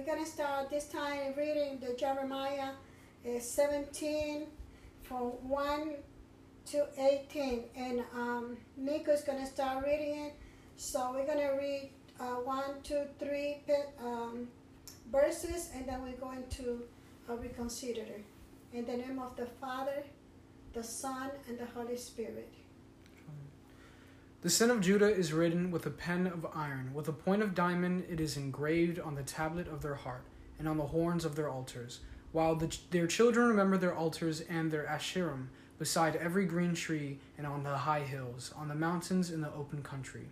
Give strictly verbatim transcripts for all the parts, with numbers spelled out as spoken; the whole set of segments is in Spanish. We're going to start this time reading the Jeremiah uh, seventeen from one to eighteen. And um, Nico's going to start reading it. So we're going to read uh, one, two, three um, verses, and then we're going to uh, reconsider it. In the name of the Father, the Son, and the Holy Spirit. The sin of Judah is written with a pen of iron, with a point of diamond it is engraved on the tablet of their heart, and on the horns of their altars, while the, their children remember their altars and their Asherim, beside every green tree and on the high hills, on the mountains in the open country.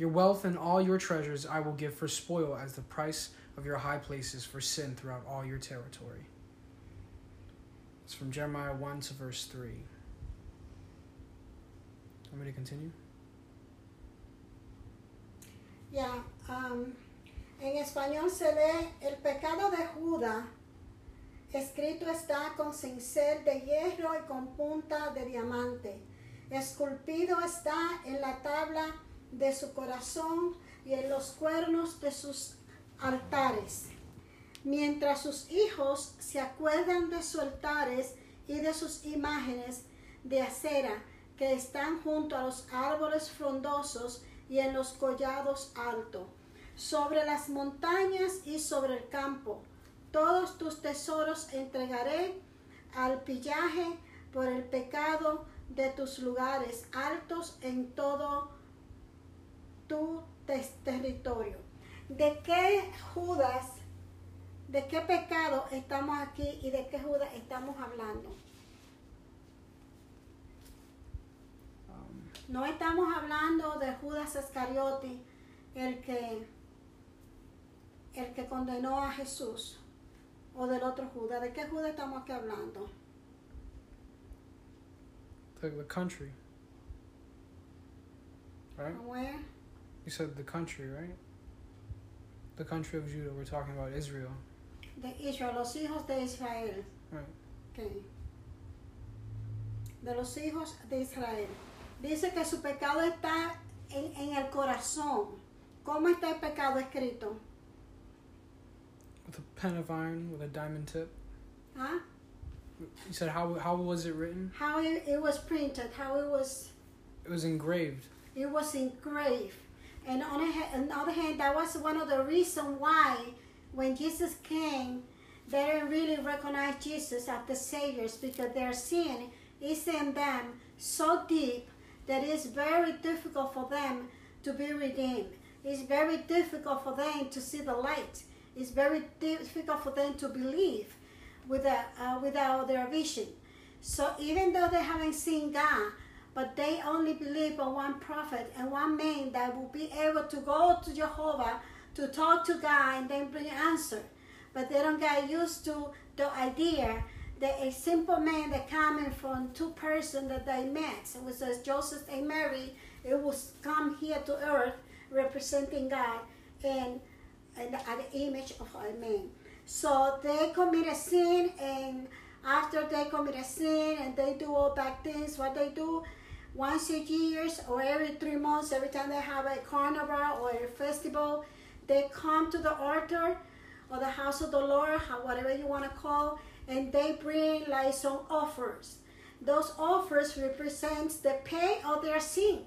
Your wealth and all your treasures I will give for spoil as the price of your high places for sin throughout all your territory. It's from Jeremiah one to verse three. Want me to continue? Yeah, um, en español se lee: el pecado de Judá, escrito está con cincel de hierro y con punta de diamante, esculpido está en la tabla de su corazón y en los cuernos de sus altares. Mientras sus hijos se acuerdan de sus altares y de sus imágenes de acera que están junto a los árboles frondosos y en los collados altos, sobre las montañas y sobre el campo. Todos tus tesoros entregaré al pillaje por el pecado de tus lugares altos en todo tu territorio. ¿De qué Judas, de qué pecado estamos aquí y de qué Judas estamos hablando? No estamos hablando de Judas Iscariote, el que, el que condenó a Jesús, o del otro Judas. ¿De qué Judas estamos aquí hablando? Like the country, right? Where? You said the country, right? The country of Judah. We're talking about Israel. De Israel, los hijos de Israel. Right. Okay. De los hijos de Israel. Dice que su pecado está en, en el corazón. ¿Cómo está el pecado escrito? With a pen of iron, with a diamond tip. Huh? You said how how was it written? How it, it was printed, how it was... It was engraved. It was engraved. And on the, on the other hand, that was one of the reasons why when Jesus came, they didn't really recognize Jesus as the Savior, because their sin is in them so deep that it's very difficult for them to be redeemed. It's very difficult for them to see the light. It's very difficult for them to believe without, uh, without their vision. So even though they haven't seen God, but they only believe on one prophet and one man that will be able to go to Jehovah to talk to God and then bring an answer. But they don't get used to the idea that a simple man that coming from two persons that they met, it was Joseph and Mary, it was come here to earth representing God and, and at the image of a man. So they commit a sin, and after they commit a sin and they do all bad things, what they do once a year or every three months, every time they have a carnival or a festival, they come to the altar or the house of the Lord, whatever you want to call, and they bring like some offers. Those offers represent the pay of their sin.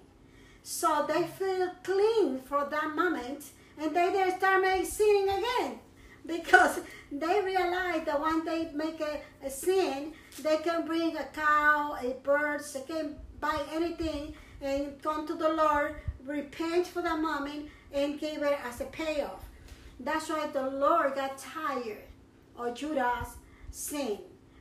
So they feel clean for that moment, and they, they start sinning again, because they realize that when they make a, a sin, they can bring a cow, a bird, they can buy anything and come to the Lord, repent for that moment, and give it as a payoff. That's why the Lord got tired of Judas sin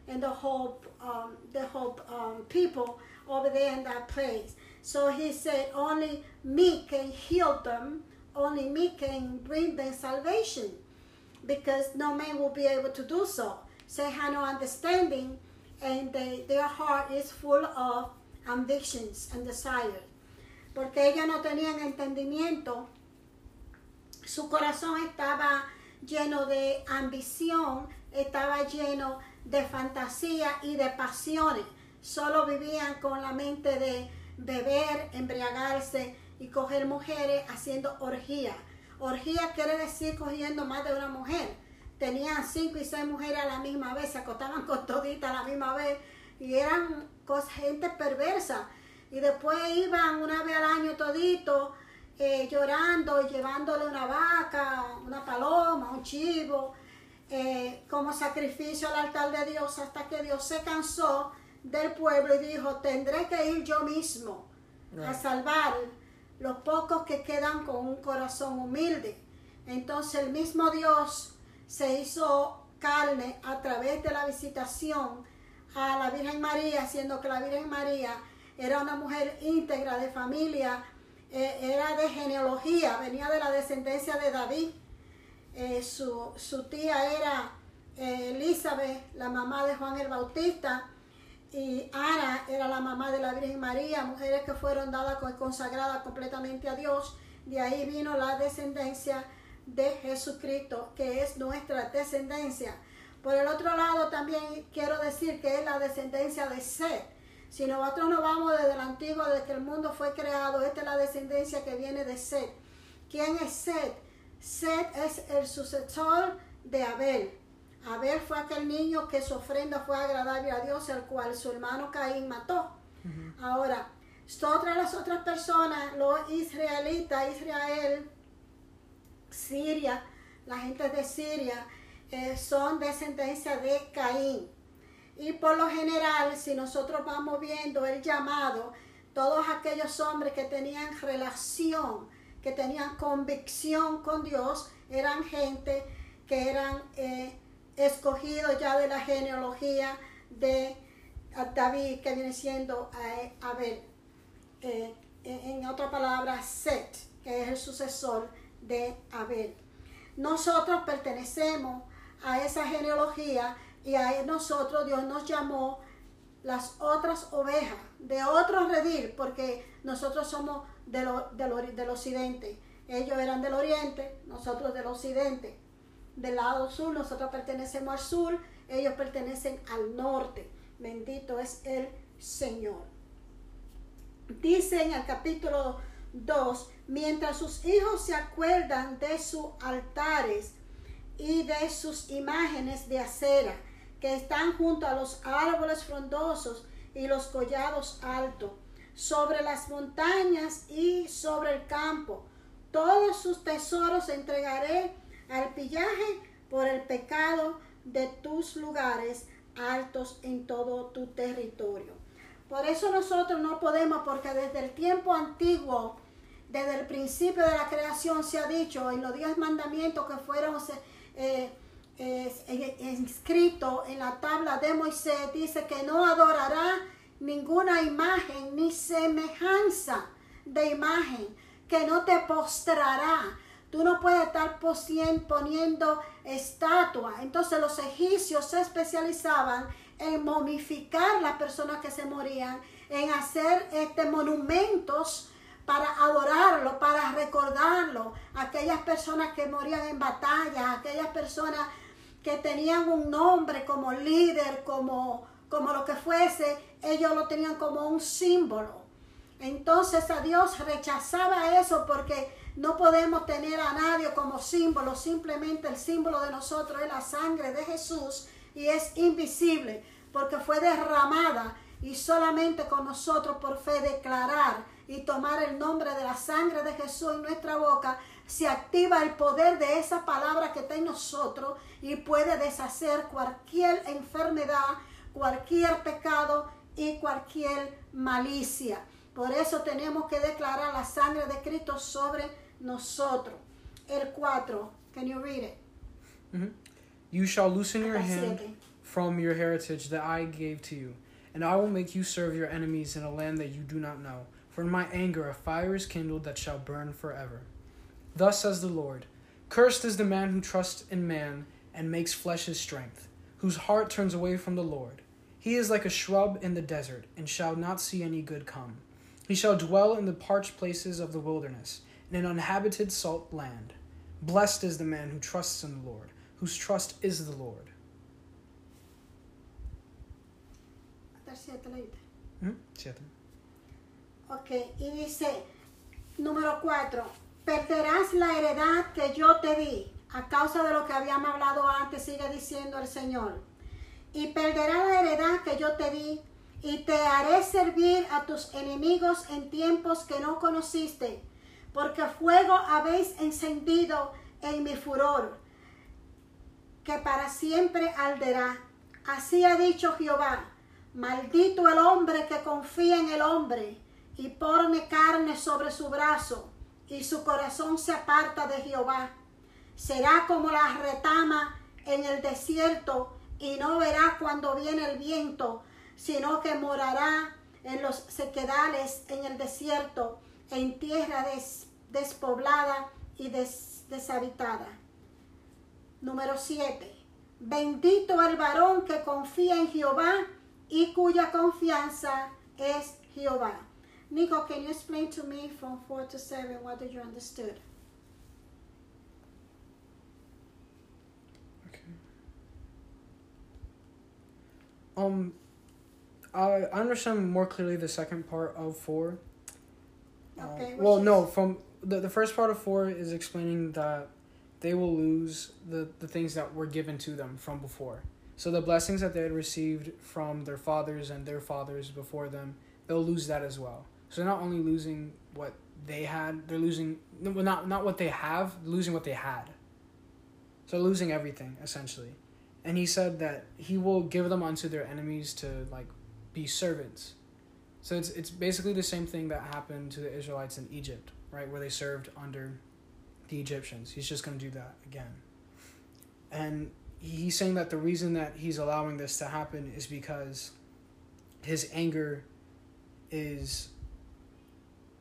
and the whole um, the whole um, people over there in that place. So he said, only me can heal them, only me can bring them salvation, because no man will be able to do so. So they had no understanding, and they, their heart is full of ambitions and desires. Porque ellos no tenían entendimiento, su corazón estaba lleno de ambición, estaba lleno de fantasía y de pasiones. Solo vivían con la mente de beber, embriagarse y coger mujeres haciendo orgía. Orgía quiere decir cogiendo más de una mujer. tenían cinco y seis mujeres a la misma vez, se acostaban con toditas a la misma vez, y eran gente perversa. Y después iban una vez al año todito, eh, llorando, llevándole una vaca, una paloma, un chivo, eh, como sacrificio al altar de Dios, hasta que Dios se cansó del pueblo y dijo, tendré que ir yo mismo a salvar los pocos que quedan con un corazón humilde. Entonces el mismo Dios se hizo carne a través de la visitación a la Virgen María, siendo que la Virgen María era una mujer íntegra, de familia, eh, era de genealogía, venía de la descendencia de David. Eh, su, su tía era eh, Elizabeth, la mamá de Juan el Bautista, y Ana era la mamá de la Virgen María, mujeres que fueron dadas, consagradas completamente a Dios. De ahí vino la descendencia de Jesucristo, que es nuestra descendencia. Por el otro lado, también quiero decir que es la descendencia de Seth. Si nosotros nos vamos desde el antiguo, desde que el mundo fue creado, esta es la descendencia que viene de Seth. ¿Quién es Seth? Seth es el sucesor de Abel. Abel fue aquel niño que su ofrenda fue agradable a Dios, el cual su hermano Caín mató. Uh-huh. Ahora, todas las otras personas, los israelitas, Israel, Siria, la gente de Siria, eh, son descendencia de Caín. Y por lo general, si nosotros vamos viendo el llamado, todos aquellos hombres que tenían relación, que tenían convicción con Dios, eran gente que eran eh, escogidos ya de la genealogía de David, que viene siendo eh, Abel. Eh, en otra palabra, Seth, que es el sucesor de Abel. Nosotros pertenecemos a esa genealogía. Y a nosotros Dios nos llamó las otras ovejas de otro redil, porque nosotros somos del, del, del occidente. Ellos eran del oriente, nosotros del occidente. Del lado sur, nosotros pertenecemos al sur, ellos pertenecen al norte. Bendito es el Señor. Dice en el capítulo dos, mientras sus hijos se acuerdan de sus altares y de sus imágenes de acera, que están junto a los árboles frondosos y los collados altos, sobre las montañas y sobre el campo. Todos sus tesoros entregaré al pillaje por el pecado de tus lugares altos en todo tu territorio. Por eso nosotros no podemos, porque desde el tiempo antiguo, desde el principio de la creación se ha dicho, en los diez mandamientos que fueron Eh, Es, es, es inscrito en la tabla de Moisés, dice que no adorará ninguna imagen ni semejanza de imagen, que no te postrará. Tú no puedes estar poniendo estatua. Entonces los egipcios se especializaban en momificar las personas que se morían, en hacer este, monumentos para adorarlo, para recordarlo. Aquellas personas que morían en batalla, aquellas personas que tenían un nombre como líder, como, como lo que fuese, ellos lo tenían como un símbolo. Entonces a Dios rechazaba eso, porque no podemos tener a nadie como símbolo, simplemente el símbolo de nosotros es la sangre de Jesús, y es invisible porque fue derramada, y solamente con nosotros por fe declarar y tomar el nombre de la sangre de Jesús en nuestra boca, se activa el poder de esa palabra que está en nosotros y puede deshacer cualquier enfermedad, cualquier pecado y cualquier malicia. Por eso tenemos que declarar la sangre de Cristo sobre nosotros. El cuatro, can you read it? Mm-hmm. You shall loosen your hand from your heritage that I gave to you, and I will make you serve your enemies in a land that you do not know. For in my anger a fire is kindled that shall burn forever. Thus says the Lord, cursed is the man who trusts in man and makes flesh his strength, whose heart turns away from the Lord. He is like a shrub in the desert and shall not see any good come. He shall dwell in the parched places of the wilderness, in an uninhabited salt land. Blessed is the man who trusts in the Lord, whose trust is the Lord. Hmm? Ok, y dice, número cuatro, perderás la heredad que yo te di, a causa de lo que habíamos hablado antes, sigue diciendo el Señor. Y perderás la heredad que yo te di, y te haré servir a tus enemigos en tiempos que no conociste, porque fuego habéis encendido en mi furor, que para siempre arderá. Así ha dicho Jehová: maldito el hombre que confía en el hombre, y pone carne sobre su brazo, y su corazón se aparta de Jehová. Será como la retama en el desierto, y no verá cuando viene el viento, sino que morará en los sequedales, en el desierto, en tierra des, despoblada y des, deshabitada. Número siete. Bendito el varón que confía en Jehová y cuya confianza es Jehová. Nico, can you explain to me from four to seven what did you understood? Okay. Um I understand more clearly the second part of four. Okay, uh, well, no, from the, the first part of four is explaining that they will lose the, the things that were given to them from before. So the blessings that they had received from their fathers and their fathers before them, they'll lose that as well. So they're not only losing what they had, they're losing, well, not, not what they have, losing what they had. So losing everything, essentially. And he said that he will give them unto their enemies to, like, be servants. So it's it's basically the same thing that happened to the Israelites in Egypt, right, where they served under the Egyptians. He's just going to do that again. And he's saying that the reason that he's allowing this to happen is because his anger is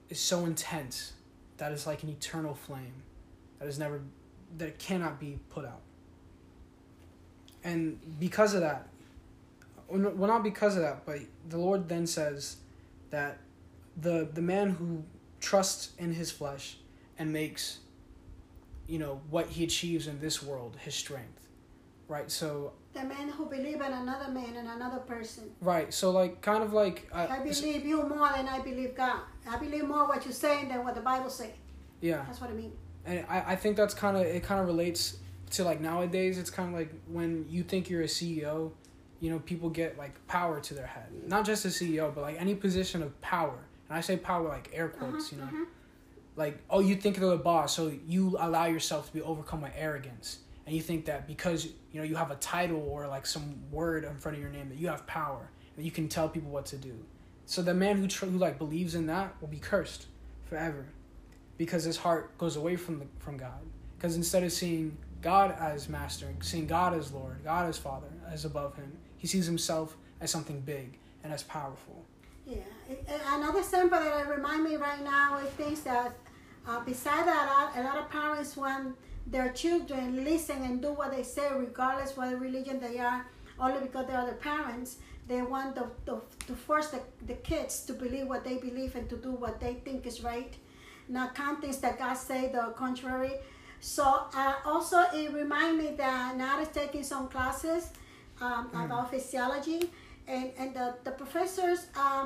is so intense that it's like an eternal flame that is never that it cannot be put out. And because of that, well, not because of that, but the Lord then says that the the man who trusts in his flesh and makes, you know, what he achieves in this world his strength, right? So the man who believes in another man and another person, right? So like kind of like uh, I believe you more than I believe God. I believe more what you're saying than what the Bible says. Yeah, that's what I mean. And I I think that's kind of it. Kind of relates to like nowadays. It's kind of like when you think you're a C E O. You know, people get, like, power to their head. Not just a C E O, but, like, any position of power. And I say power, like, air quotes, uh-huh, you know. Uh-huh. Like, oh, you think they're the boss, so you allow yourself to be overcome by arrogance. And you think that because, you know, you have a title or, like, some word in front of your name, that you have power, that you can tell people what to do. So the man who, tr- who like, believes in that will be cursed forever because his heart goes away from the, from God. Because instead of seeing God as master, seeing God as Lord, God as Father, as above him, he sees himself as something big and as powerful. Yeah. Another example that reminds me right now is things that, uh, besides that, a lot, a lot of parents want their children listen and do what they say, regardless what religion they are, only because they are the parents. They want the, the, to force the, the kids to believe what they believe and to do what they think is right, not contents that God say the contrary. So uh, also it reminds me that now I'm taking some classes Um, mm-hmm. about physiology, and, and the, the professors, uh,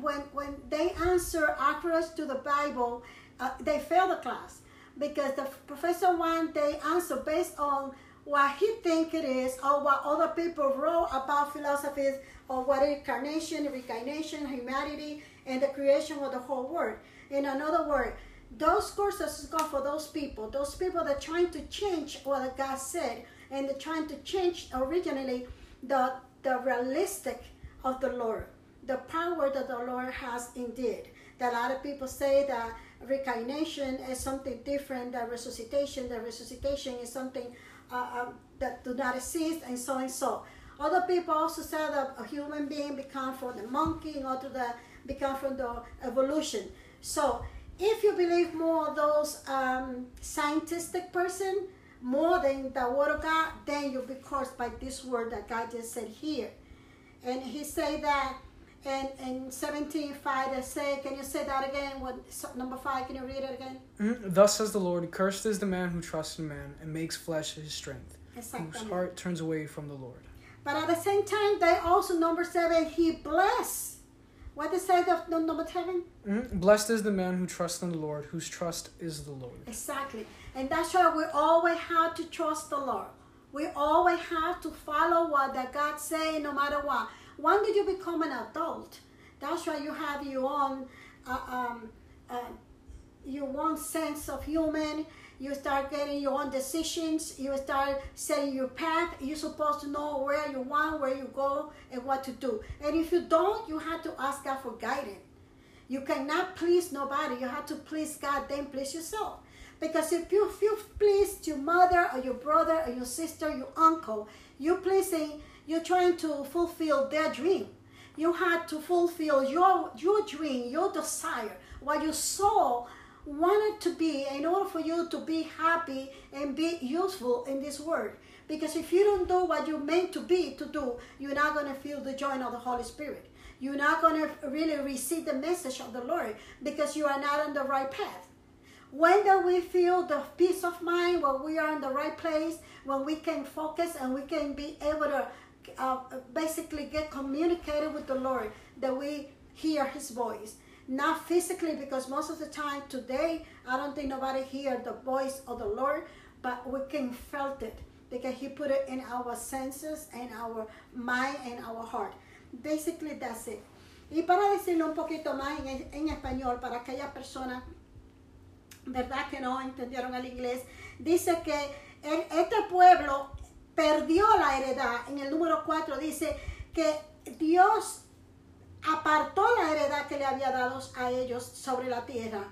when when they answer accurate to the Bible, uh, they fail the class because the professor wants they answer based on what he thinks it is or what other people wrote about philosophies or what incarnation, reincarnation, humanity, and the creation of the whole world. In another word, those courses go for those people, those people that are trying to change what God said, and they're trying to change originally the the realistic of the Lord, the power that the Lord has indeed. That a lot of people say that reincarnation is something different, that resuscitation, that resuscitation is something uh, uh, that do not exist, and so and so. Other people also say that a human being become from the monkey, or to the become from the evolution. So if you believe more of those um, scientific person, more than the word of God, then you'll be cursed by this word that God just said here. And he said that in, in seventeen five, they say, can you say that again? What, number five, can you read it again? Mm-hmm. Thus says the Lord, cursed is the man who trusts in man and makes flesh his strength, whose heart turns away from the Lord. But at the same time, they also, number seven, he blessed What is said of number seven? Mm-hmm. Blessed is the man who trusts in the Lord, whose trust is the Lord. Exactly. And that's why we always have to trust the Lord. We always have to follow what that God say, no matter what. When did you become an adult? That's why you have your own, uh, um, uh, your own sense of human. You start getting your own decisions. You start setting your path. You're supposed to know where you want, where you go, and what to do. And if you don't, you have to ask God for guidance. You cannot please nobody. You have to please God, then please yourself. Because if you, if you please your mother or your brother or your sister, your uncle, you're pleasing, you're trying to fulfill their dream. You had to fulfill your, your dream, your desire, what your soul wanted to be in order for you to be happy and be useful in this world. Because if you don't do what you're meant to be to do, you're not going to feel the joy of the Holy Spirit. You're not going to really receive the message of the Lord because you are not on the right path. When do we feel the peace of mind? When we are in the right place, when we can focus and we can be able to uh, basically get communicated with the Lord, that we hear His voice. Not physically, because most of the time today, I don't think nobody hears the voice of the Lord, but we can felt it because He put it in our senses and our mind and our heart. Basically, that's it. Y para decirlo un poquito más en, en español, para aquellas personas, ¿verdad?, que no entendieron el inglés, dice que el, este pueblo perdió la heredad. En el número cuatro dice que Dios apartó la heredad que le había dado a ellos sobre la tierra,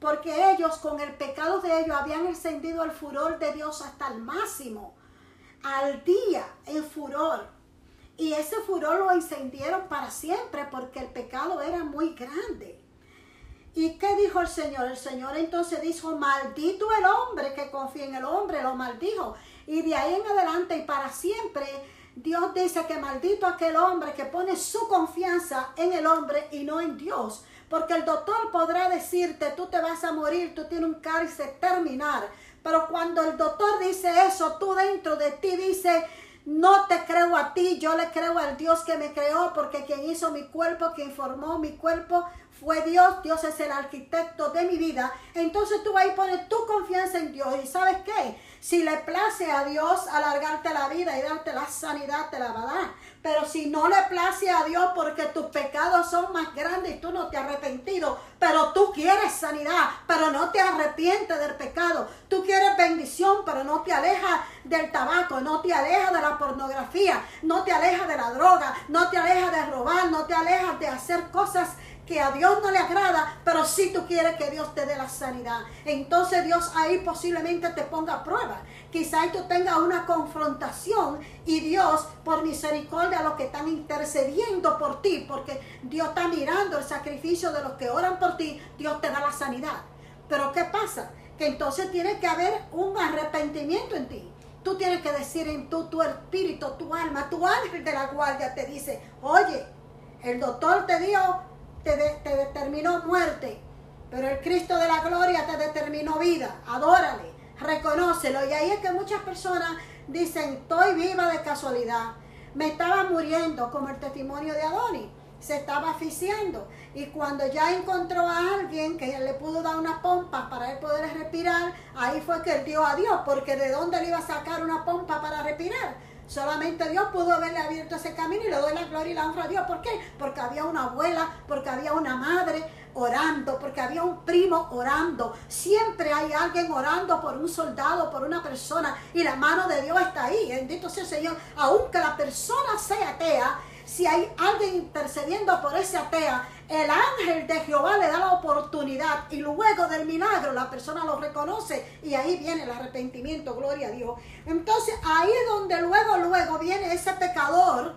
porque ellos con el pecado de ellos habían encendido el furor de Dios hasta el máximo, al día en furor, y ese furor lo encendieron para siempre porque el pecado era muy grande. ¿Y qué dijo el Señor? El Señor entonces dijo, maldito el hombre que confía en el hombre, lo maldijo. Y de ahí en adelante y para siempre, Dios dice que maldito aquel hombre que pone su confianza en el hombre y no en Dios. Porque el doctor podrá decirte, tú te vas a morir, tú tienes un cáncer terminal. Pero cuando el doctor dice eso, tú dentro de ti dices, no te creo a ti, yo le creo al Dios que me creó, porque quien hizo mi cuerpo, quien formó mi cuerpo, fue Dios. Dios es el arquitecto de mi vida. Entonces tú ahí pones tu confianza en Dios. ¿Y sabes qué? Si le place a Dios alargarte la vida y darte la sanidad, te la va a dar. Pero si no le place a Dios, porque tus pecados son más grandes y tú no te has arrepentido, pero tú quieres sanidad, pero no te arrepientes del pecado. Tú quieres bendición, pero no te alejas del tabaco, no te alejas de la pornografía, no te alejas de la droga, no te alejas de robar, no te alejas de hacer cosas que a Dios no le agrada, pero si tú quieres que Dios te dé la sanidad, entonces Dios ahí posiblemente te ponga a prueba. Quizás tú tengas una confrontación y Dios, por misericordia a los que están intercediendo por ti, porque Dios está mirando el sacrificio de los que oran por ti, Dios te da la sanidad. Pero ¿qué pasa? Que entonces tiene que haber un arrepentimiento en ti. Tú tienes que decir en tu, tu espíritu, tu alma, tu ángel de la guardia te dice, oye, el doctor te dio, Te, de, te determinó muerte, pero el Cristo de la gloria te determinó vida. Adórale, reconócelo. Y ahí es que muchas personas dicen, estoy viva de casualidad, me estaba muriendo, como el testimonio de Adoni, se estaba asfixiando, y cuando ya encontró a alguien que le pudo dar unas pompas para él poder respirar, ahí fue que él dio a Dios, porque de dónde le iba a sacar una pompa para respirar. Solamente Dios pudo haberle abierto ese camino, y le doy la gloria y la honra a Dios. ¿Por qué? Porque había una abuela, porque había una madre orando, porque había un primo orando. Siempre hay alguien orando por un soldado, por una persona, y la mano de Dios está ahí. Bendito sea el Señor. Aunque la persona sea atea, si hay alguien intercediendo por ese atea, el ángel de Jehová le da la oportunidad, y luego del milagro la persona lo reconoce, y ahí viene el arrepentimiento, gloria a Dios. Entonces ahí es donde luego, luego viene ese pecador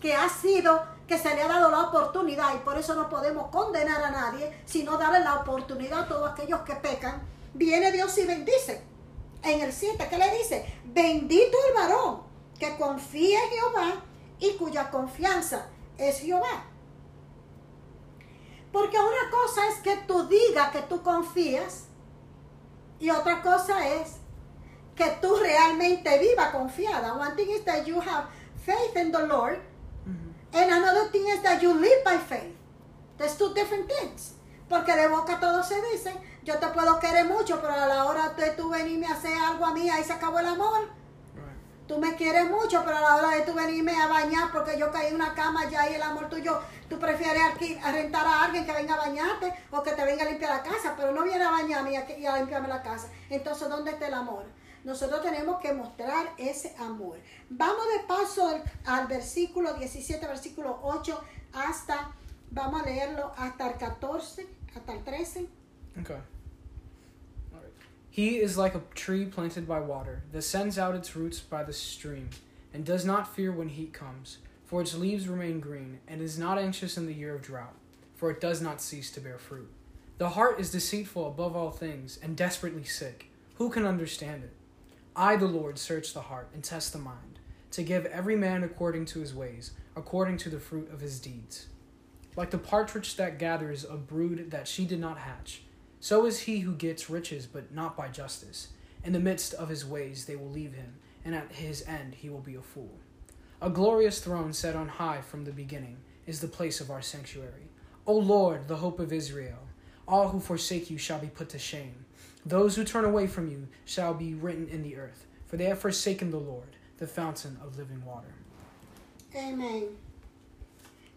que ha sido, que se le ha dado la oportunidad, y por eso no podemos condenar a nadie, sino darle la oportunidad a todos aquellos que pecan. Viene Dios y bendice. En el siete, ¿qué le dice? Bendito el varón que confía en Jehová y cuya confianza es Jehová. Porque una cosa es que tú digas que tú confías, y otra cosa es que tú realmente vivas confiada. One thing is that you have faith in the Lord, mm-hmm. and another thing is that you live by faith. That's two different things. Porque de boca todos se dicen, yo te puedo querer mucho, pero a la hora de tú venirme a hacer algo a mí, ahí se acabó el amor. Right. Tú me quieres mucho, pero a la hora de tú venirme a bañar, porque yo caí en una cama, ya ahí el amor tuyo, tú prefieres aquí, a rentar a alguien que venga a bañarte, o que te venga a limpiar la casa, pero no viene a bañarme y a, y a limpiarme la casa. Entonces, ¿dónde está el amor? Nosotros tenemos que mostrar ese amor. Vamos de paso al, al versículo diecisiete, versículo ocho, hasta, vamos a leerlo hasta el catorce. Hasta el trece. Okay. All right. He is like a tree planted by water, that sends out its roots by the stream, and does not fear when heat comes, for its leaves remain green, and is not anxious in the year of drought, for it does not cease to bear fruit. The heart is deceitful above all things, and desperately sick. Who can understand it? I, the Lord, search the heart, and test the mind, to give every man according to his ways, according to the fruit of his deeds. Like the partridge that gathers a brood that she did not hatch, so is he who gets riches, but not by justice. In the midst of his ways they will leave him, and at his end he will be a fool. A glorious throne set on high from the beginning is the place of our sanctuary. O Lord, the hope of Israel, all who forsake you shall be put to shame. Those who turn away from you shall be written in the earth, for they have forsaken the Lord, the fountain of living water. Amen.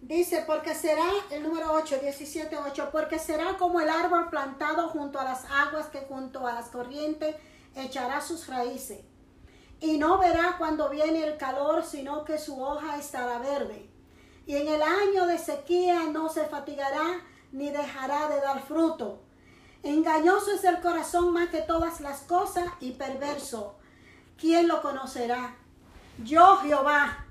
Dice, porque será, el número ocho, diecisiete, ocho, porque será como el árbol plantado junto a las aguas, que junto a las corrientes echará sus raíces. Y no verá cuando viene el calor, sino que su hoja estará verde. Y en el año de sequía no se fatigará, ni dejará de dar fruto. Engañoso es el corazón más que todas las cosas, y perverso. ¿Quién lo conocerá? Yo, Jehová,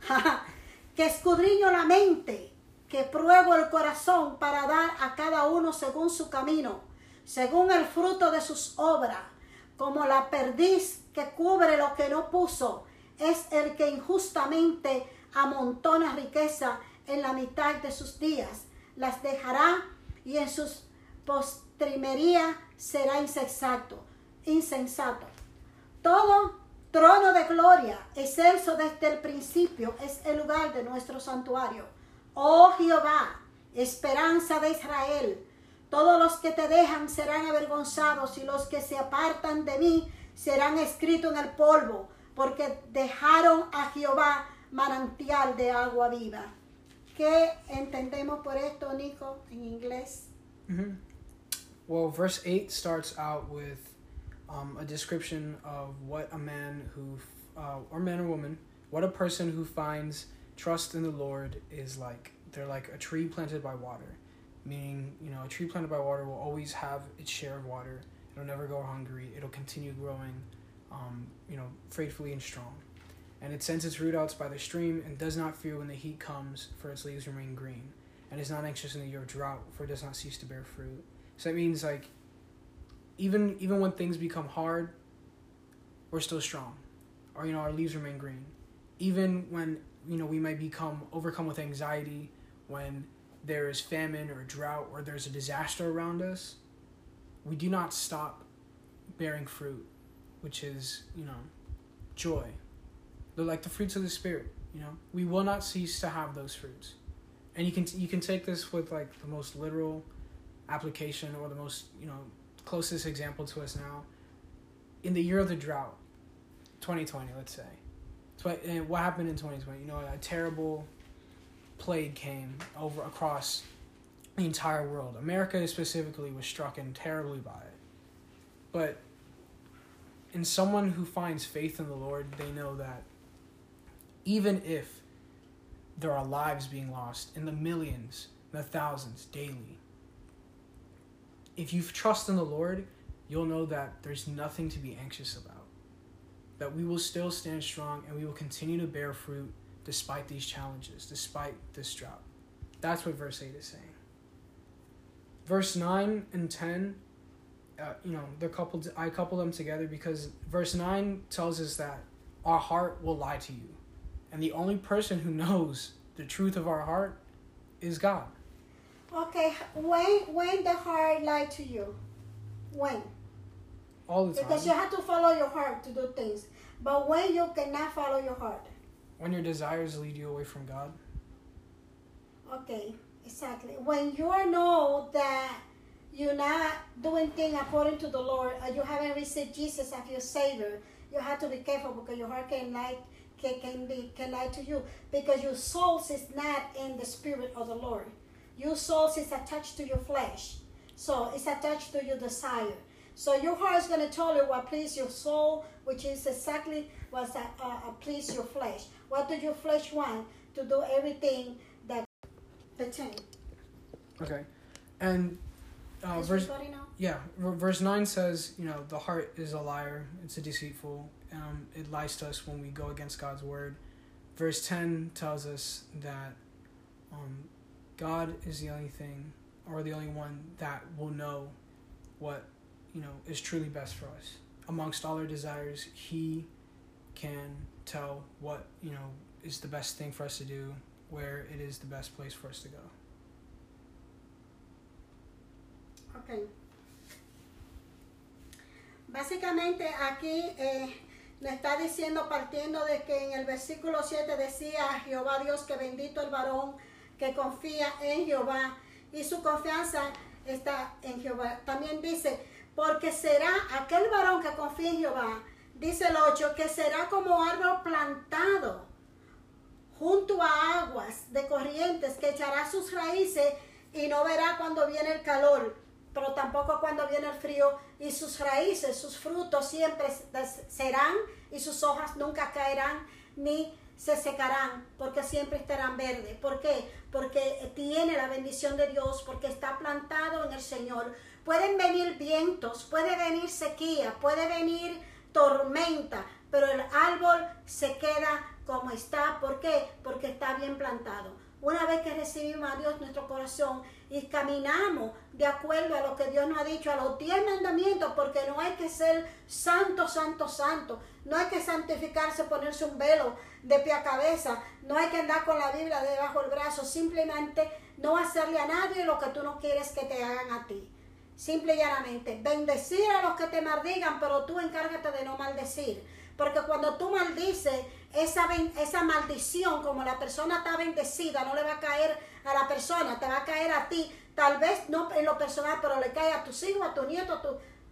que escudriño la mente, que pruebo el corazón, para dar a cada uno según su camino, según el fruto de sus obras. Como la perdiz que cubre lo que no puso, es el que injustamente amontona riqueza en la mitad de sus días. Las dejará, y en sus postrimerías será insensato. insensato. Todo trono de gloria, excelso desde el principio, es el lugar de nuestro santuario. Oh Jehová, esperanza de Israel, todos los que te dejan serán avergonzados, y los que se apartan de mí serán escritos en el polvo, porque dejaron a Jehová, manantial de agua viva. ¿Qué entendemos por esto, Nico, en inglés? Mm-hmm. Well, verse eight starts out with um, a description of what a man who, uh, or man or woman, what a person who finds trust in the Lord is like. They're like a tree planted by water, meaning, you know, a tree planted by water will always have its share of water. It'll never go hungry. It'll continue growing, um, you know, faithfully and strong. And it sends its root outs by the stream, and does not fear when the heat comes, for its leaves remain green, and is not anxious in the year of drought, for it does not cease to bear fruit. So that means, like, even even when things become hard, we're still strong, or, you know, our leaves remain green. Even when, you know, we might become overcome with anxiety, when there is famine or drought, or there's a disaster around us, we do not stop bearing fruit, which is, you know, joy. They're like the fruits of the Spirit, you know. We will not cease to have those fruits. And you can you can take this with, like, the most literal application, or the most, you know, closest example to us now. In the year of the drought, twenty twenty, let's say. And what happened in twenty twenty? You know, a terrible plague came over across the entire world. America specifically was struck in terribly by it. But in someone who finds faith in the Lord, they know that even if there are lives being lost in the millions, the thousands daily, if you trust in the Lord, you'll know that there's nothing to be anxious about. That we will still stand strong, and we will continue to bear fruit despite these challenges, despite this drought. That's what verse eight is saying. Verse nine and ten, uh, you know, they're coupled. I couple them together because verse nine tells us that our heart will lie to you, and the only person who knows the truth of our heart is God. Okay, when when the heart lied to you, when? All the time. Because you have to follow your heart to do things. But when you cannot follow your heart? When your desires lead you away from God. Okay. Exactly. When you know that you're not doing things according to the Lord, or you haven't received Jesus as your Savior, you have to be careful because your heart can lie, can, can, be, can lie to you, because your soul is not in the Spirit of the Lord. Your soul is attached to your flesh. So it's attached to your desire. So your heart is going to tell you what pleases your soul, which is exactly what uh, uh, pleases your flesh. What does your flesh want? To do everything that pertains. Okay. And uh, verse, yeah, verse nine says, you know, the heart is a liar. It's a deceitful. Um, it lies to us when we go against God's word. Verse ten tells us that um, God is the only thing or the only one that will know what, you know, is truly best for us. Amongst all our desires, he can tell what, you know, is the best thing for us to do, where it is the best place for us to go. Okay. Básicamente aquí eh, nos está diciendo, partiendo de que en el versículo siete decía Jehová Dios que bendito el varón que confía en Jehová, y su confianza está en Jehová. También dice, porque será aquel varón que confía en Jehová, dice el ocho, que será como árbol plantado junto a aguas de corrientes, que echará sus raíces y no verá cuando viene el calor, pero tampoco cuando viene el frío, y sus raíces, sus frutos siempre serán, y sus hojas nunca caerán ni se secarán, porque siempre estarán verdes. ¿Por qué? Porque tiene la bendición de Dios, porque está plantado en el Señor. Pueden venir vientos, puede venir sequía, puede venir tormenta, pero el árbol se queda como está. ¿Por qué? Porque está bien plantado. Una vez que recibimos a Dios en nuestro corazón y caminamos de acuerdo a lo que Dios nos ha dicho, a los diez mandamientos, porque no hay que ser santo, santo, santo. No hay que santificarse, ponerse un velo de pie a cabeza. No hay que andar con la Biblia debajo del brazo. Simplemente no hacerle a nadie lo que tú no quieres que te hagan a ti. Simple y llanamente. Bendecir a los que te maldigan, pero tú encárgate de no maldecir. Porque cuando tú maldices, esa, esa maldición, como la persona está bendecida, no le va a caer a la persona, te va a caer a ti. Tal vez no en lo personal, pero le cae a tus hijos, a tu nieto, a tu,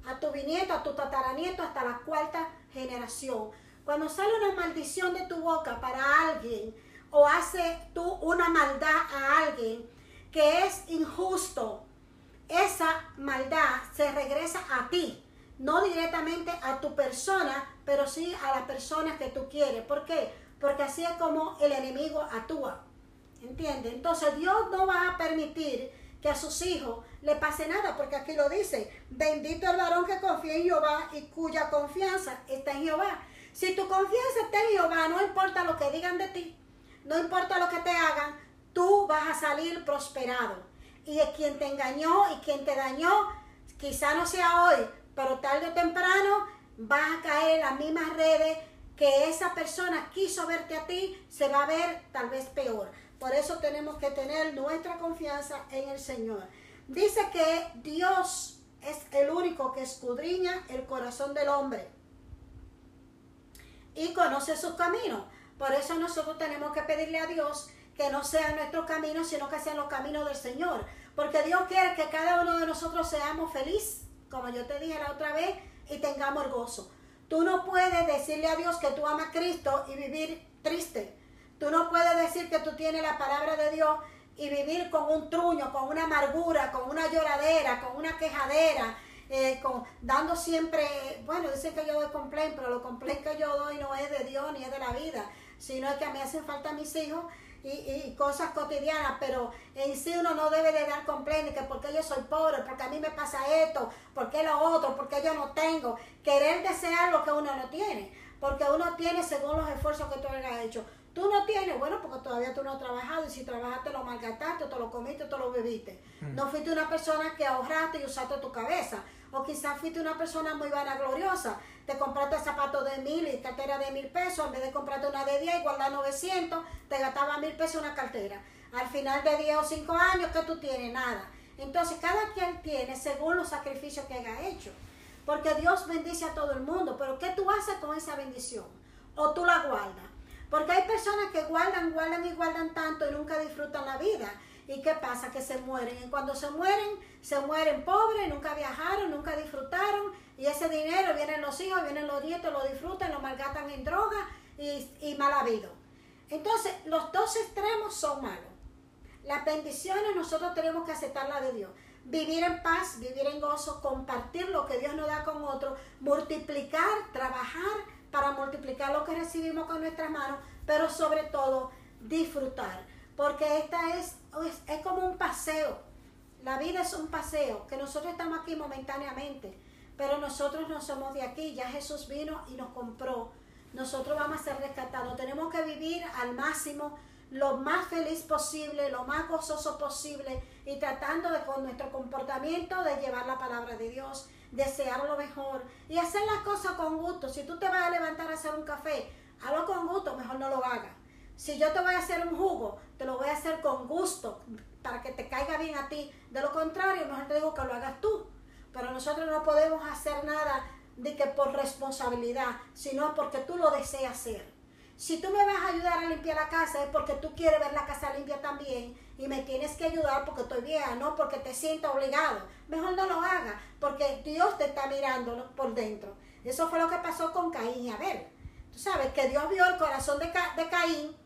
a tu bisnieto, a tu tataranieto, hasta la cuarta generación. Cuando sale una maldición de tu boca para alguien, o hace tú una maldad a alguien que es injusto, esa maldad se regresa a ti. No directamente a tu persona, pero sí a la persona que tú quieres. ¿Por qué? Porque así es como el enemigo actúa. ¿Entiendes? Entonces Dios no va a permitir que a sus hijos le pase nada, porque aquí lo dice. Bendito el varón que confía en Jehová y cuya confianza está en Jehová. Si tu confianza está en Jehová, no importa lo que digan de ti, no importa lo que te hagan, tú vas a salir prosperado. Y quien te engañó y quien te dañó, quizá no sea hoy, pero tarde o temprano vas a caer en las mismas redes que esa persona quiso verte a ti, se va a ver tal vez peor. Por eso tenemos que tener nuestra confianza en el Señor. Dice que Dios es el único que escudriña el corazón del hombre y conoce sus caminos. Por eso nosotros tenemos que pedirle a Dios que no sean nuestros caminos, sino que sean los caminos del Señor. Porque Dios quiere que cada uno de nosotros seamos felices, como yo te dije la otra vez, y tengamos el gozo. Tú no puedes decirle a Dios que tú amas a Cristo y vivir triste. Tú no puedes decir que tú tienes la palabra de Dios y vivir con un truño, con una amargura, con una lloradera, con una quejadera, eh, con, dando siempre, bueno, dicen que yo doy complaint, pero lo complaint que yo doy no es de Dios ni es de la vida, sino es que a mí hacen falta mis hijos y, y cosas cotidianas, pero en sí uno no debe de dar complaint, que porque yo soy pobre, porque a mí me pasa esto, porque lo otro, porque yo no tengo. Querer desear lo que uno no tiene, porque uno tiene según los esfuerzos que tú hayas hecho. Tú no tienes, bueno, porque todavía tú no has trabajado, y si trabajaste lo malgastaste, te lo comiste, te lo bebiste. Mm. No fuiste una persona que ahorraste y usaste tu cabeza, o quizás fuiste una persona muy vanagloriosa, te compraste zapatos de mil y cartera de mil pesos, en vez de comprarte una de diez y guardar novecientos, te gastaba mil pesos una cartera. Al final de diez o cinco años, ¿qué tú tienes? Nada. Entonces, cada quien tiene según los sacrificios que haya hecho, porque Dios bendice a todo el mundo, pero ¿qué tú haces con esa bendición? O tú la guardas. Porque hay personas que guardan, guardan y guardan tanto y nunca disfrutan la vida. ¿Y qué pasa? Que se mueren. Y cuando se mueren, se mueren pobres, nunca viajaron, nunca disfrutaron. Y ese dinero, vienen los hijos, vienen los nietos, lo disfrutan, lo malgastan en droga y, y mal habido. Entonces, los dos extremos son malos. Las bendiciones nosotros tenemos que aceptarlas de Dios. Vivir en paz, vivir en gozo, compartir lo que Dios nos da con otros, multiplicar, trabajar para multiplicar lo que recibimos con nuestras manos, pero sobre todo disfrutar, porque esta es, es, es como un paseo. La vida es un paseo, que nosotros estamos aquí momentáneamente, pero nosotros no somos de aquí, ya Jesús vino y nos compró. Nosotros vamos a ser rescatados, tenemos que vivir al máximo, lo más feliz posible, lo más gozoso posible, y tratando de, con nuestro comportamiento, de llevar la palabra de Dios, desear lo mejor y hacer las cosas con gusto. Si tú te vas a levantar a hacer un café, hazlo con gusto, mejor no lo hagas. Si yo te voy a hacer un jugo, te lo voy a hacer con gusto, para que te caiga bien a ti. De lo contrario, mejor te digo que lo hagas tú. Pero nosotros no podemos hacer nada de que por responsabilidad, sino porque tú lo deseas hacer. Si tú me vas a ayudar a limpiar la casa es porque tú quieres ver la casa limpia también, y me tienes que ayudar porque estoy vieja, no porque te sienta obligado. Mejor no lo hagas, porque Dios te está mirando por dentro. Eso fue lo que pasó con Caín y Abel. Tú sabes que Dios vio el corazón de, Ca de Caín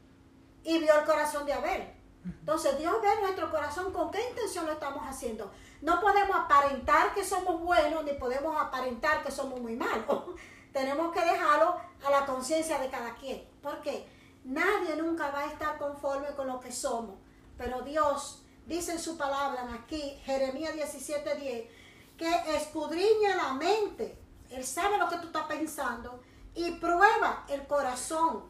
y vio el corazón de Abel. Entonces Dios ve nuestro corazón, con qué intención lo estamos haciendo. No podemos aparentar que somos buenos, ni podemos aparentar que somos muy malos. Tenemos que dejarlo a la conciencia de cada quien. ¿Por qué? Nadie nunca va a estar conforme con lo que somos. Pero Dios dice en su palabra, aquí, Jeremías diecisiete diez, que escudriña la mente. Él sabe lo que tú estás pensando y prueba el corazón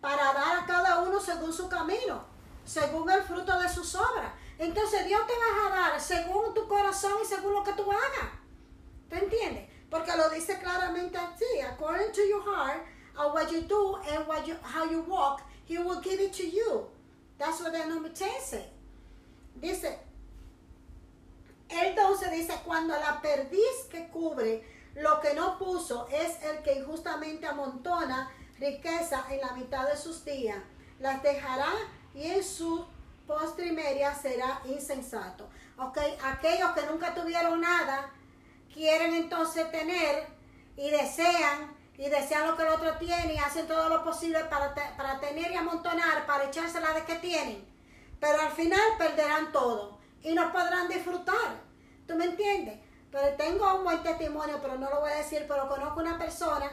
para dar a cada uno según su camino, según el fruto de sus obras. Entonces Dios te va a dar según tu corazón y según lo que tú hagas. ¿Te entiendes? Porque lo dice claramente así, according to your heart, and what you do and what you, how you walk, He will give it to you. That's what the number ten says. Dice, el doce dice, cuando la perdiz que cubre lo que no puso es el que injustamente amontona riqueza en la mitad de sus días, las dejará y en su postrimería será insensato. Okay, aquellos que nunca tuvieron nada, quieren entonces tener y desean, y desean lo que el otro tiene, y hacen todo lo posible para, te, para tener y amontonar, para echársela de que tienen. Pero al final perderán todo y no podrán disfrutar. ¿Tú me entiendes? Pero tengo un buen testimonio, pero no lo voy a decir, pero conozco una persona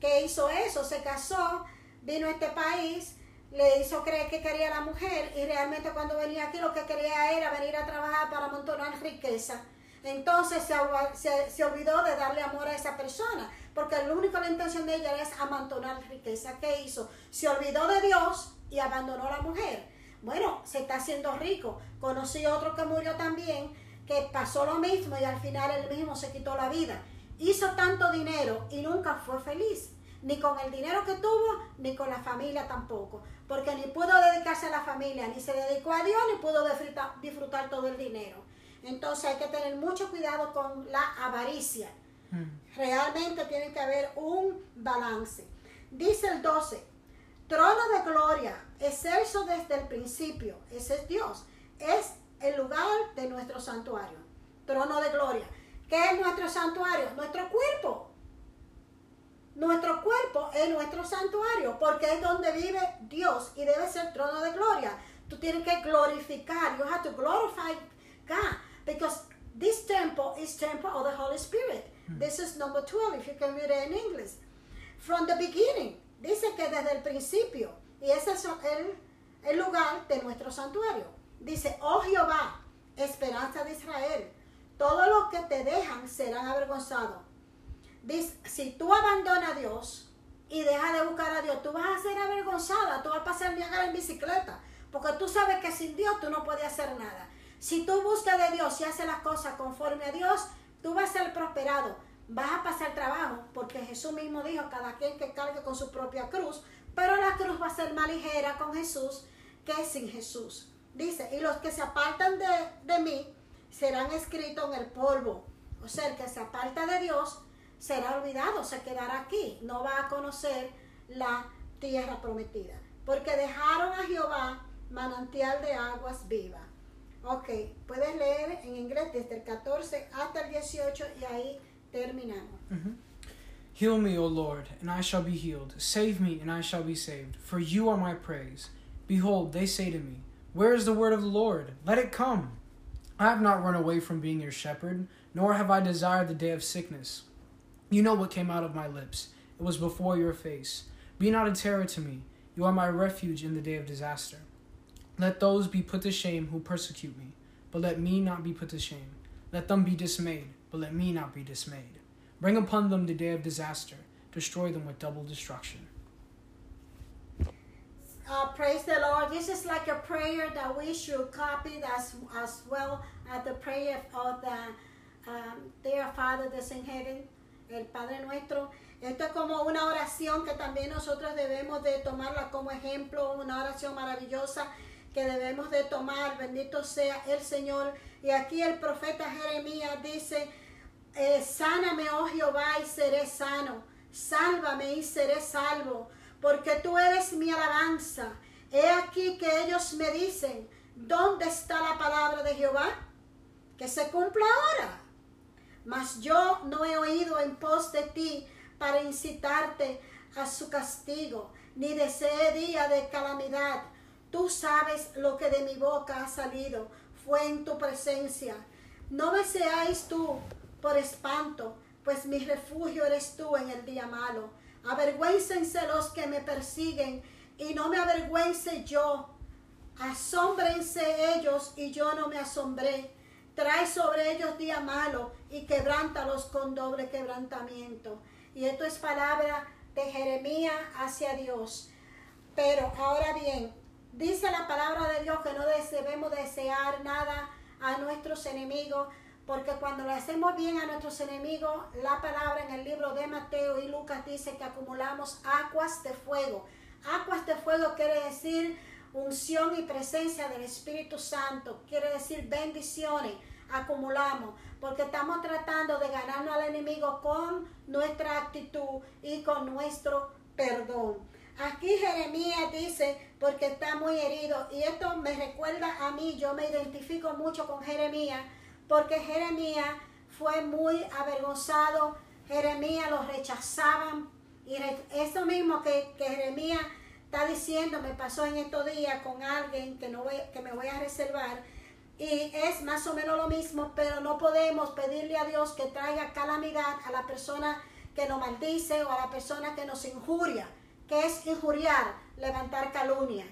que hizo eso, se casó, vino a este país, le hizo creer que quería a la mujer, y realmente cuando venía aquí lo que quería era venir a trabajar para amontonar riqueza. Entonces se, se, se olvidó de darle amor a esa persona, porque la única intención de ella es abandonar riqueza. ¿Qué hizo? Se olvidó de Dios y abandonó a la mujer. Bueno, se está haciendo rico. Conocí otro que murió también, que pasó lo mismo, y al final él mismo se quitó la vida. Hizo tanto dinero y nunca fue feliz, ni con el dinero que tuvo, ni con la familia tampoco, porque ni pudo dedicarse a la familia, ni se dedicó a Dios, ni pudo disfrutar, disfrutar todo el dinero. Entonces hay que tener mucho cuidado con la avaricia. Realmente tiene que haber un balance. Dice el doce, trono de gloria, excelso desde el principio. Ese es Dios, es el lugar de nuestro santuario. Trono de gloria. ¿Qué es nuestro santuario? Nuestro cuerpo. Nuestro cuerpo es nuestro santuario, porque es donde vive Dios y debe ser trono de gloria. Tú tienes que glorificar. You have to glorify God. Because this temple is temple of the Holy Spirit. This is number twelve, if you can read it in English. From the beginning, dice que desde el principio, y ese es el, el lugar de nuestro santuario. Dice, oh Jehová, esperanza de Israel, todos los que te dejan serán avergonzados. Dice, si tú abandonas a Dios y dejas de buscar a Dios, tú vas a ser avergonzada, tú vas a pasar el día en bicicleta, porque tú sabes que sin Dios tú no puedes hacer nada. Si tú buscas de Dios y haces las cosas conforme a Dios, tú vas a ser prosperado, vas a pasar trabajo, porque Jesús mismo dijo, cada quien que cargue con su propia cruz, pero la cruz va a ser más ligera con Jesús que sin Jesús. Dice, y los que se apartan de, de mí serán escritos en el polvo. O sea, el que se aparta de Dios será olvidado, se quedará aquí, no va a conocer la tierra prometida, porque dejaron a Jehová manantial de aguas vivas. Ok, puedes leer en inglés desde el catorce hasta el dieciocho y ahí terminamos. Mm-hmm. Heal me, O Lord, and I shall be healed. Save me, and I shall be saved, for you are my praise. Behold, they say to me, where is the word of the Lord? Let it come. I have not run away from being your shepherd, nor have I desired the day of sickness. You know what came out of my lips. It was before your face. Be not a terror to me. You are my refuge in the day of disaster. Let those be put to shame who persecute me, but let me not be put to shame. Let them be dismayed, but let me not be dismayed. Bring upon them the day of disaster. Destroy them with double destruction. Uh, praise the Lord. This is like a prayer that we should copy as, as well as the prayer of the um, Dear Father that's in heaven, el Padre Nuestro. Esto es como una oración que también nosotros debemos de tomarla como ejemplo, una oración maravillosa que debemos de tomar. Bendito sea el Señor. Y aquí el profeta Jeremías dice, eh, sáname, oh Jehová, y seré sano. Sálvame y seré salvo, porque tú eres mi alabanza. He aquí que ellos me dicen, ¿dónde está la palabra de Jehová? Que se cumpla ahora. Mas yo no he oído en pos de ti, para incitarte a su castigo, ni deseé día de calamidad. Tú sabes lo que de mi boca ha salido, fue en tu presencia. No me seáis tú por espanto, pues mi refugio eres tú en el día malo. Avergüéncense los que me persiguen, y no me avergüence yo. Asómbrense ellos, y yo no me asombré. Trae sobre ellos día malo, y quebrántalos con doble quebrantamiento. Y esto es palabra de Jeremías hacia Dios. Pero ahora bien, dice la palabra de Dios que no debemos desear nada a nuestros enemigos, porque cuando le hacemos bien a nuestros enemigos, la palabra en el libro de Mateo y Lucas dice que acumulamos aguas de fuego. Aguas de fuego quiere decir unción y presencia del Espíritu Santo, quiere decir bendiciones. Acumulamos, porque estamos tratando de ganarnos al enemigo con nuestra actitud y con nuestro perdón. Aquí Jeremías dice, porque está muy herido, y esto me recuerda a mí, yo me identifico mucho con Jeremías, porque Jeremías fue muy avergonzado, Jeremías lo rechazaban, y eso mismo que, que Jeremías está diciendo, me pasó en estos días con alguien que, no voy, que me voy a reservar. Y es más o menos lo mismo, pero no podemos pedirle a Dios que traiga calamidad a la persona que nos maldice o a la persona que nos injuria. ¿Qué es injuriar? Levantar calumnia.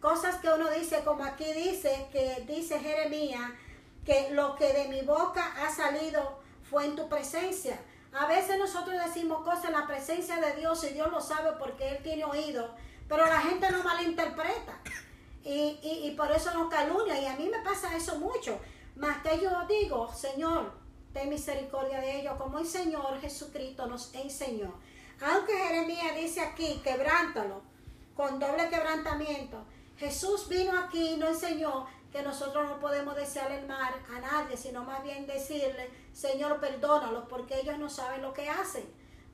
Cosas que uno dice, como aquí dice, que dice Jeremías, que lo que de mi boca ha salido fue en tu presencia. A veces nosotros decimos cosas en la presencia de Dios y Dios lo sabe porque Él tiene oído, pero la gente no malinterpreta. Y, y, y por eso nos calumnia, y a mí me pasa eso mucho. Mas que yo digo, Señor, ten misericordia de ellos, como el Señor Jesucristo nos enseñó. Aunque Jeremías dice aquí, quebrántalo, con doble quebrantamiento, Jesús vino aquí y nos enseñó que nosotros no podemos desear el mal a nadie, sino más bien decirle, Señor, perdónalos, porque ellos no saben lo que hacen,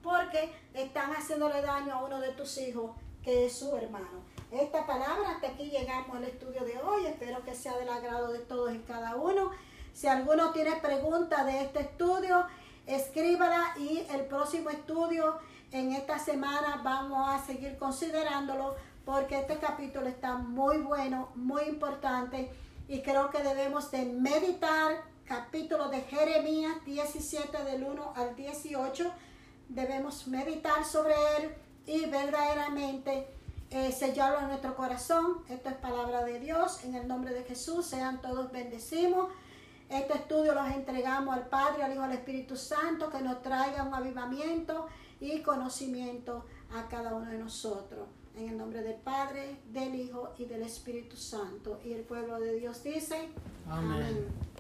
porque están haciéndole daño a uno de tus hijos, que es su hermano. Esta palabra, hasta aquí llegamos al estudio de hoy. Espero que sea del agrado de todos y cada uno. Si alguno tiene preguntas de este estudio, escríbala, y el próximo estudio en esta semana vamos a seguir considerándolo, porque este capítulo está muy bueno, muy importante, y creo que debemos de meditar capítulo de Jeremías diecisiete del uno al dieciocho. Debemos meditar sobre él y verdaderamente Eh, sellarlo en nuestro corazón. Esto es palabra de Dios. En el nombre de Jesús sean todos bendecidos. Este estudio los entregamos al Padre, al Hijo, al Espíritu Santo, que nos traiga un avivamiento y conocimiento a cada uno de nosotros. En el nombre del Padre, del Hijo y del Espíritu Santo. Y el pueblo de Dios dice, amén. Amén.